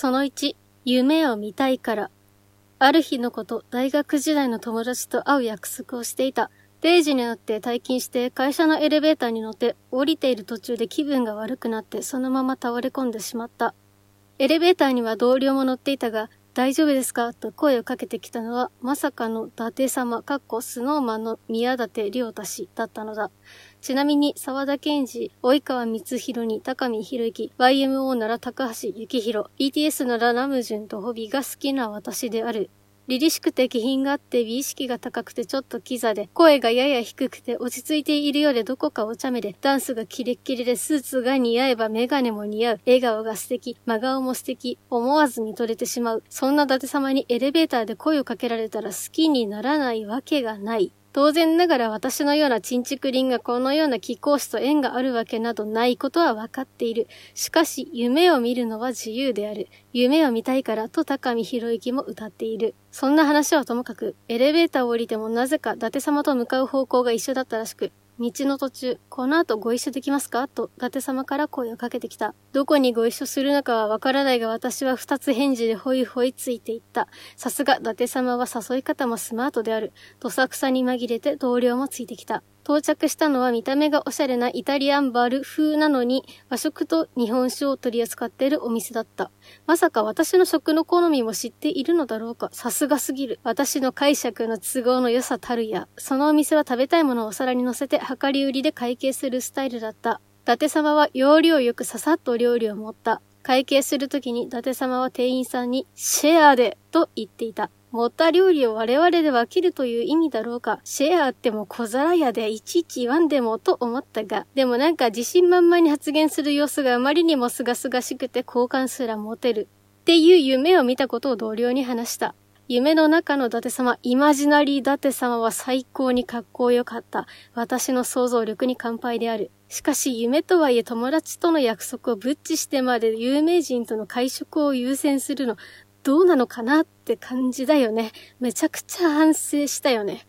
その1、夢を見たいから。ある日のこと、大学時代の友達と会う約束をしていた。定時になって退勤して会社のエレベーターに乗って降りている途中で気分が悪くなってそのまま倒れ込んでしまった。エレベーターには同僚も乗っていたが、大丈夫ですかと声をかけてきたのはまさかの伊達様スノーマンの宮舘涼太氏だったのだ。ちなみに沢田研二、及川光弘に高見博之、YMO なら高橋幸宏、BTS ならナムジュンとホビが好きな私である。凛々しくて気品があって美意識が高くてちょっとキザで、声がやや低くて落ち着いているようでどこかお茶目で、ダンスがキレッキレでスーツが似合えばメガネも似合う、笑顔が素敵、真顔も素敵、思わず見とれてしまう。そんな伊達様にエレベーターで声をかけられたら好きにならないわけがない。当然ながら私のようなチンチクリンがこのような貴公子と縁があるわけなどないことはわかっている。しかし夢を見るのは自由である。夢を見たいからと高見博之も歌っている。そんな話はともかく、エレベーターを降りてもなぜか伊達様と向かう方向が一緒だったらしく、道の途中、この後ご一緒できますかと伊達様から声をかけてきた。どこにご一緒するのかはわからないが私は二つ返事でホイホイついていった。さすが伊達様は誘い方もスマートである。どさくさに紛れて同僚もついてきた。到着したのは見た目がおしゃれなイタリアンバル風なのに和食と日本酒を取り扱っているお店だった。まさか私の食の好みも知っているのだろうか。さすがすぎる。私の解釈の都合の良さたるや。そのお店は食べたいものをお皿に乗せて量り売りで会計するスタイルだった。伊達様は要領よくささっと料理を盛った。会計するときに伊達様は店員さんにシェアでと言っていた。盛った料理を我々で分けるという意味だろうか。シェアあっても小皿屋でいちいち言わんでもと思ったが、でもなんか自信満々に発言する様子があまりにもすがすがしくて好感すら持てる。っていう夢を見たことを同僚に話した。夢の中の伊達様、イマジナリー伊達様は最高にかっこよかった。私の想像力に乾杯である。しかし夢とはいえ友達との約束をブッチしてまで有名人との会食を優先するの、どうなのかなって感じだよね。めちゃくちゃ反省したよね。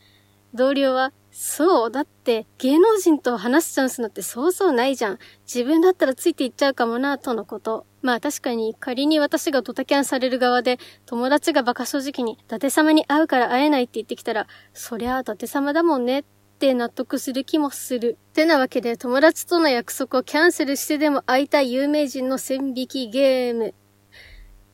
同僚は、そう、だって芸能人と話すチャンスなんてそうそうないじゃん。自分だったらついていっちゃうかもな、とのこと。まあ確かに仮に私がドタキャンされる側で、友達がバカ正直に、伊達様に会うから会えないって言ってきたら、そりゃあ伊達様だもんね。って納得する気もする。てなわけで友達との約束をキャンセルしてでも会いたい有名人の線引きゲーム。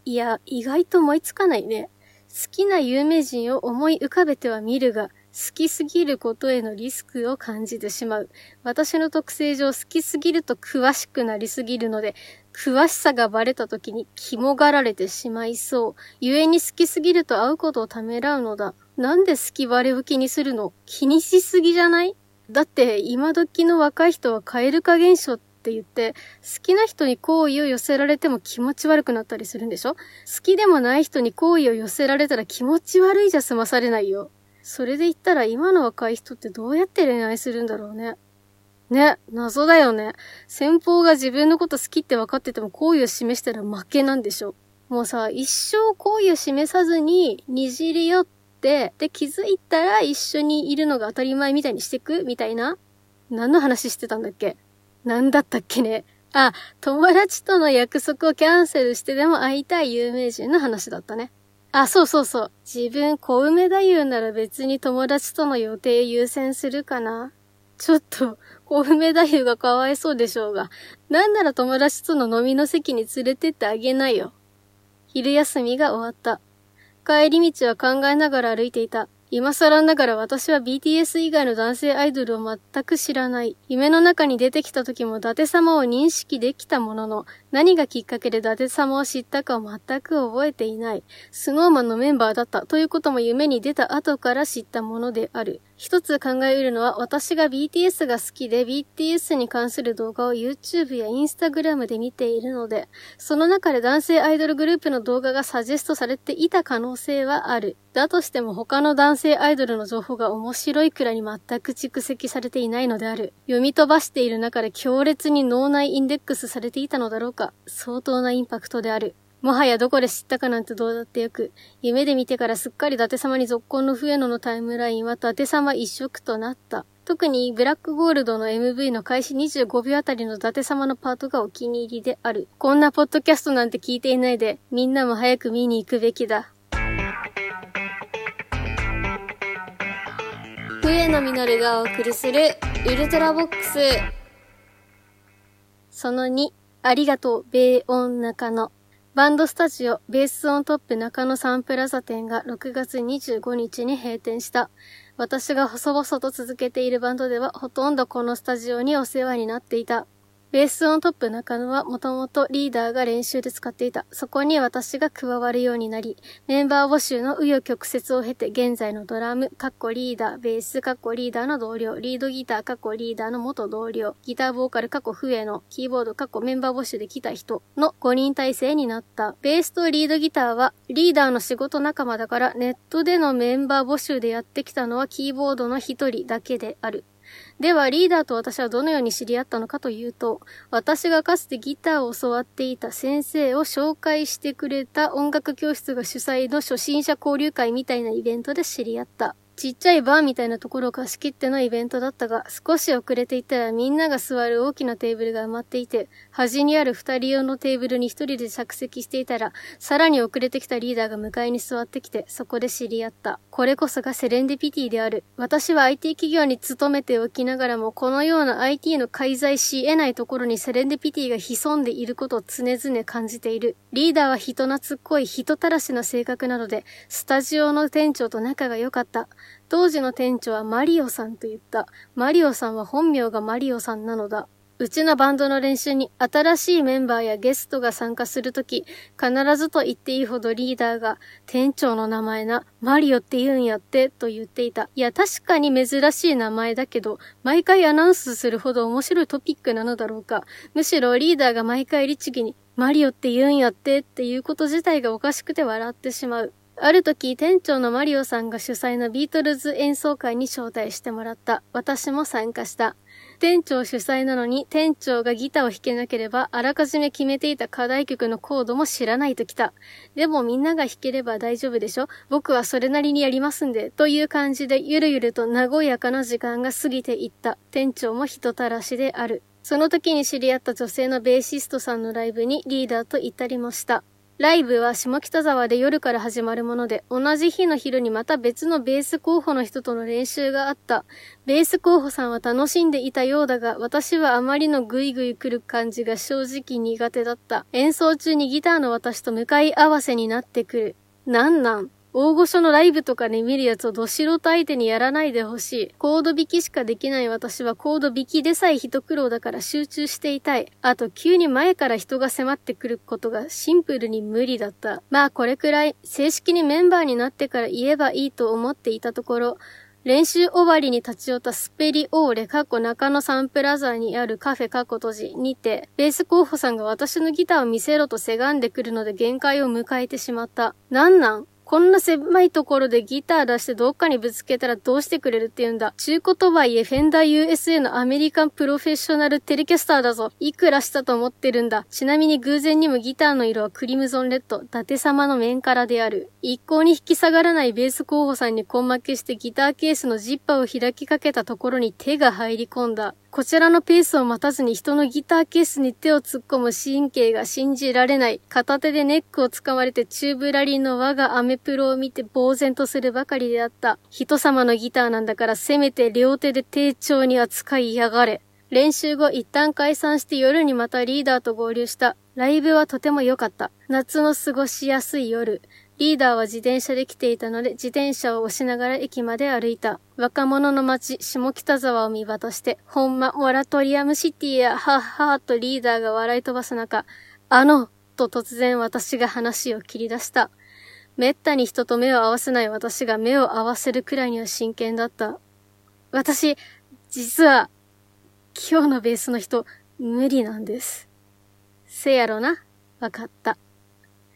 いや、意外と思いつかないね。好きな有名人を思い浮かべてはみるが、好きすぎることへのリスクを感じてしまう。私の特性上、好きすぎると詳しくなりすぎるので、詳しさがバレた時に肝がられてしまいそう。故に好きすぎると会うことをためらうのだ。なんで好きバレを気にするの？気にしすぎじゃない？だって、今時の若い人は蛙化現象って言って、好きな人に好意を寄せられても気持ち悪くなったりするんでしょ？好きでもない人に好意を寄せられたら気持ち悪いじゃ済まされないよ。それで言ったら今の若い人ってどうやって恋愛するんだろうね。ね、謎だよね。先方が自分のこと好きって分かってても好意を示したら負けなんでしょ？もうさ、一生好意を示さずににじり寄って、で気づいたら一緒にいるのが当たり前みたいにしてくみたいな。何の話してたんだっけ？なんだったっけね。あ、友達との約束をキャンセルしてでも会いたい有名人の話だったね。あ、そうそうそう。自分、小梅太夫なら別に友達との予定優先するかな。ちょっと、小梅太夫がかわいそうでしょうが。なんなら友達との飲みの席に連れてってあげないよ。昼休みが終わった。帰り道は考えながら歩いていた。今更ながら私は BTS 以外の男性アイドルを全く知らない。夢の中に出てきた時も伊達様を認識できたものの、何がきっかけで伊達様を知ったかを全く覚えていない。スノーマンのメンバーだったということも夢に出た後から知ったものである。一つ考えうるのは、私が BTS が好きで BTS に関する動画を YouTube や Instagram で見ているので、その中で男性アイドルグループの動画がサジェストされていた可能性はある。だとしても他の男性アイドルの情報が面白いくらいに全く蓄積されていないのである。読み飛ばしている中で強烈に脳内インデックスされていたのだろうか。相当なインパクトである。もはやどこで知ったかなんてどうだってよく、夢で見てからすっかり伊達様に続婚の笛野のタイムラインは伊達様一色となった。特にブラックゴールドの MV の開始25秒あたりの伊達様のパートがお気に入りである。こんなポッドキャストなんて聞いていないで、みんなも早く見に行くべきだ。上野実がお送りするウルトラボックス。その2、ありがとう米音中野。バンドスタジオベースオントップ中野サンプラザ店が6月25日に閉店した。私が細々と続けているバンドではほとんどこのスタジオにお世話になっていた。ベースオントップ中野はもともとリーダーが練習で使っていた。そこに私が加わるようになり、メンバー募集の紆余曲折を経て現在のドラム（リーダー）、ベース（リーダーの同僚）、リードギター（リーダーの元同僚）、ギターボーカル（笛の）、キーボード（メンバー募集で来た人）の5人体制になった。ベースとリードギターはリーダーの仕事仲間だから、ネットでのメンバー募集でやってきたのはキーボードの1人だけである。ではリーダーと私はどのように知り合ったのかというと、私がかつてギターを教わっていた先生を紹介してくれた音楽教室が主催の初心者交流会みたいなイベントで知り合った。ちっちゃいバーみたいなところを貸し切ってのイベントだったが、少し遅れていったらみんなが座る大きなテーブルが埋まっていて、端にある2人用のテーブルに1人で着席していたら、さらに遅れてきたリーダーが迎えに座ってきて、そこで知り合った。これこそがセレンディピティである。私は IT 企業に勤めておきながらも、このような IT の介在し得ないところにセレンディピティが潜んでいることを常々感じている。リーダーは人懐っこい人たらしな性格なので、スタジオの店長と仲が良かった。当時の店長はマリオさんと言った。マリオさんは本名がマリオさんなのだ。うちのバンドの練習に新しいメンバーやゲストが参加するとき、必ずと言っていいほどリーダーが、店長の名前な、マリオって言うんやってと言っていた。いや確かに珍しい名前だけど、毎回アナウンスするほど面白いトピックなのだろうか。むしろリーダーが毎回律儀に、マリオって言うんやってっていうこと自体がおかしくて笑ってしまう。ある時、店長のマリオさんが主催のビートルズ演奏会に招待してもらった。私も参加した。店長主催なのに、店長がギターを弾けなければ、あらかじめ決めていた課題曲のコードも知らないときた。でもみんなが弾ければ大丈夫でしょ？僕はそれなりにやりますんで。という感じで、ゆるゆると和やかな時間が過ぎていった。店長も人たらしである。その時に知り合った女性のベーシストさんのライブにリーダーと行ったりもした。ライブは下北沢で夜から始まるもので、同じ日の昼にまた別のベース候補の人との練習があった。ベース候補さんは楽しんでいたようだが、私はあまりのグイグイ来る感じが正直苦手だった。演奏中にギターの私と向かい合わせになってくる。なんなん？大御所のライブとかで見るやつをど素人相手にやらないでほしい。コード弾きしかできない私はコード弾きでさえ一苦労だから集中していたい。あと急に前から人が迫ってくることがシンプルに無理だった。まあこれくらい正式にメンバーになってから言えばいいと思っていたところ、練習終わりに立ち寄ったスペリオーレ（中野サンプラザにあるカフェ）にて、ベース候補さんが私のギターを見せろとせがんでくるので限界を迎えてしまった。なんなん？こんな狭いところでギター出してどっかにぶつけたらどうしてくれるって言うんだ。中古とはいえフェンダー USA のアメリカンプロフェッショナルテレキャスターだぞ。いくらしたと思ってるんだ。ちなみに偶然にもギターの色はクリムゾンレッド、伊達様の面からである。一向に引き下がらないベース候補さんに根負けしてギターケースのジッパーを開きかけたところに手が入り込んだ。こちらのペースを待たずに人のギターケースに手を突っ込む神経が信じられない。片手でネックを掴まれてチューブラリーの我がアメプロを見て呆然とするばかりであった。人様のギターなんだからせめて両手で丁重に扱いやがれ。練習後一旦解散して夜にまたリーダーと合流した。ライブはとても良かった。夏の過ごしやすい夜。リーダーは自転車で来ていたので、自転車を押しながら駅まで歩いた。若者の街、下北沢を見渡して、ほんま、モラトリアムシティや、はっはーとリーダーが笑い飛ばす中、と突然私が話を切り出した。めったに人と目を合わせない私が目を合わせるくらいには真剣だった。私、実は、今日のベースの人、無理なんです。せやろな、わかった。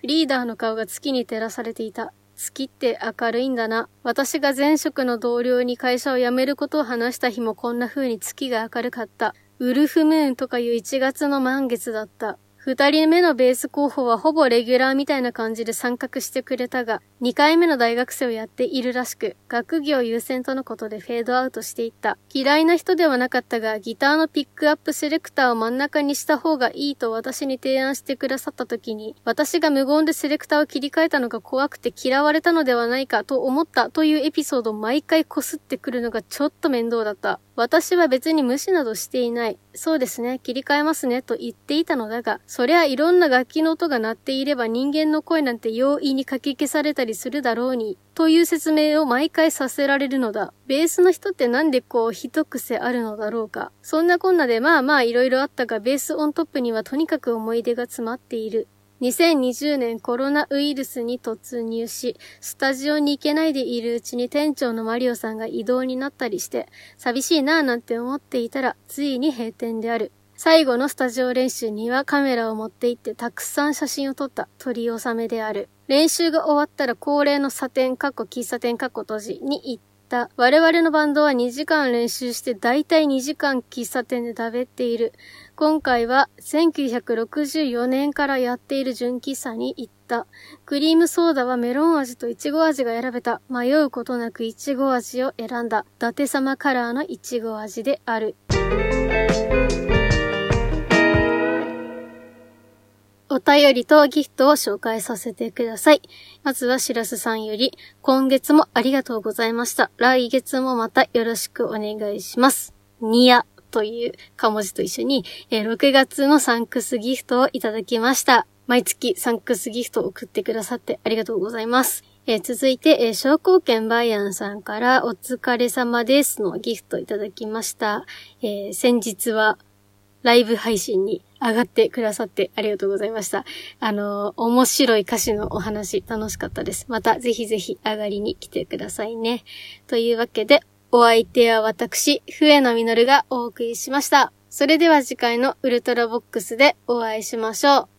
リーダーの顔が月に照らされていた。月って明るいんだな。私が前職の同僚に会社を辞めることを話した日もこんな風に月が明るかった。ウルフムーンとかいう1月の満月だった。2人目のベース候補はほぼレギュラーみたいな感じで参画してくれたが、2回目の大学生をやっているらしく、学業優先とのことでフェードアウトしていった。嫌いな人ではなかったが、ギターのピックアップセレクターを真ん中にした方がいいと私に提案してくださった時に、私が無言でセレクターを切り替えたのが怖くて嫌われたのではないかと思ったというエピソードを毎回こすってくるのがちょっと面倒だった。私は別に無視などしていない。そうですね、切り替えますねと言っていたのだが、そりゃいろんな楽器の音が鳴っていれば人間の声なんて容易にかき消されたりするだろうに、という説明を毎回させられるのだ。ベースの人ってなんでこう一癖あるのだろうか。そんなこんなでまあいろいろあったが、ベースオントップにはとにかく思い出が詰まっている。2020年コロナウイルスに突入し、スタジオに行けないでいるうちに店長のマリオさんが異動になったりして、寂しいなぁなんて思っていたら、ついに閉店である。最後のスタジオ練習にはカメラを持って行ってたくさん写真を撮った撮り納めである。練習が終わったら恒例のサテン（喫茶店）閉じに行って、我々のバンドは2時間練習して、だいたい2時間喫茶店で食べている。今回は1964年からやっている純喫茶に行った。クリームソーダはメロン味とイチゴ味が選べた。迷うことなくイチゴ味を選んだ。伊達様カラーのイチゴ味である。お便りとギフトを紹介させてください。まずはしらすさんより、今月もありがとうございました。来月もまたよろしくお願いします。ニヤというか文字と一緒に、6月のサンクスギフトをいただきました。毎月サンクスギフトを送ってくださってありがとうございます。続いて、商工券バイアンさんからお疲れ様ですのギフトいただきました。先日はライブ配信に上がってくださってありがとうございました。面白い歌詞のお話楽しかったです。またぜひぜひ上がりに来てくださいね。というわけで、お相手は私、笛野実がお送りしました。それでは次回のウルトラボックスでお会いしましょう。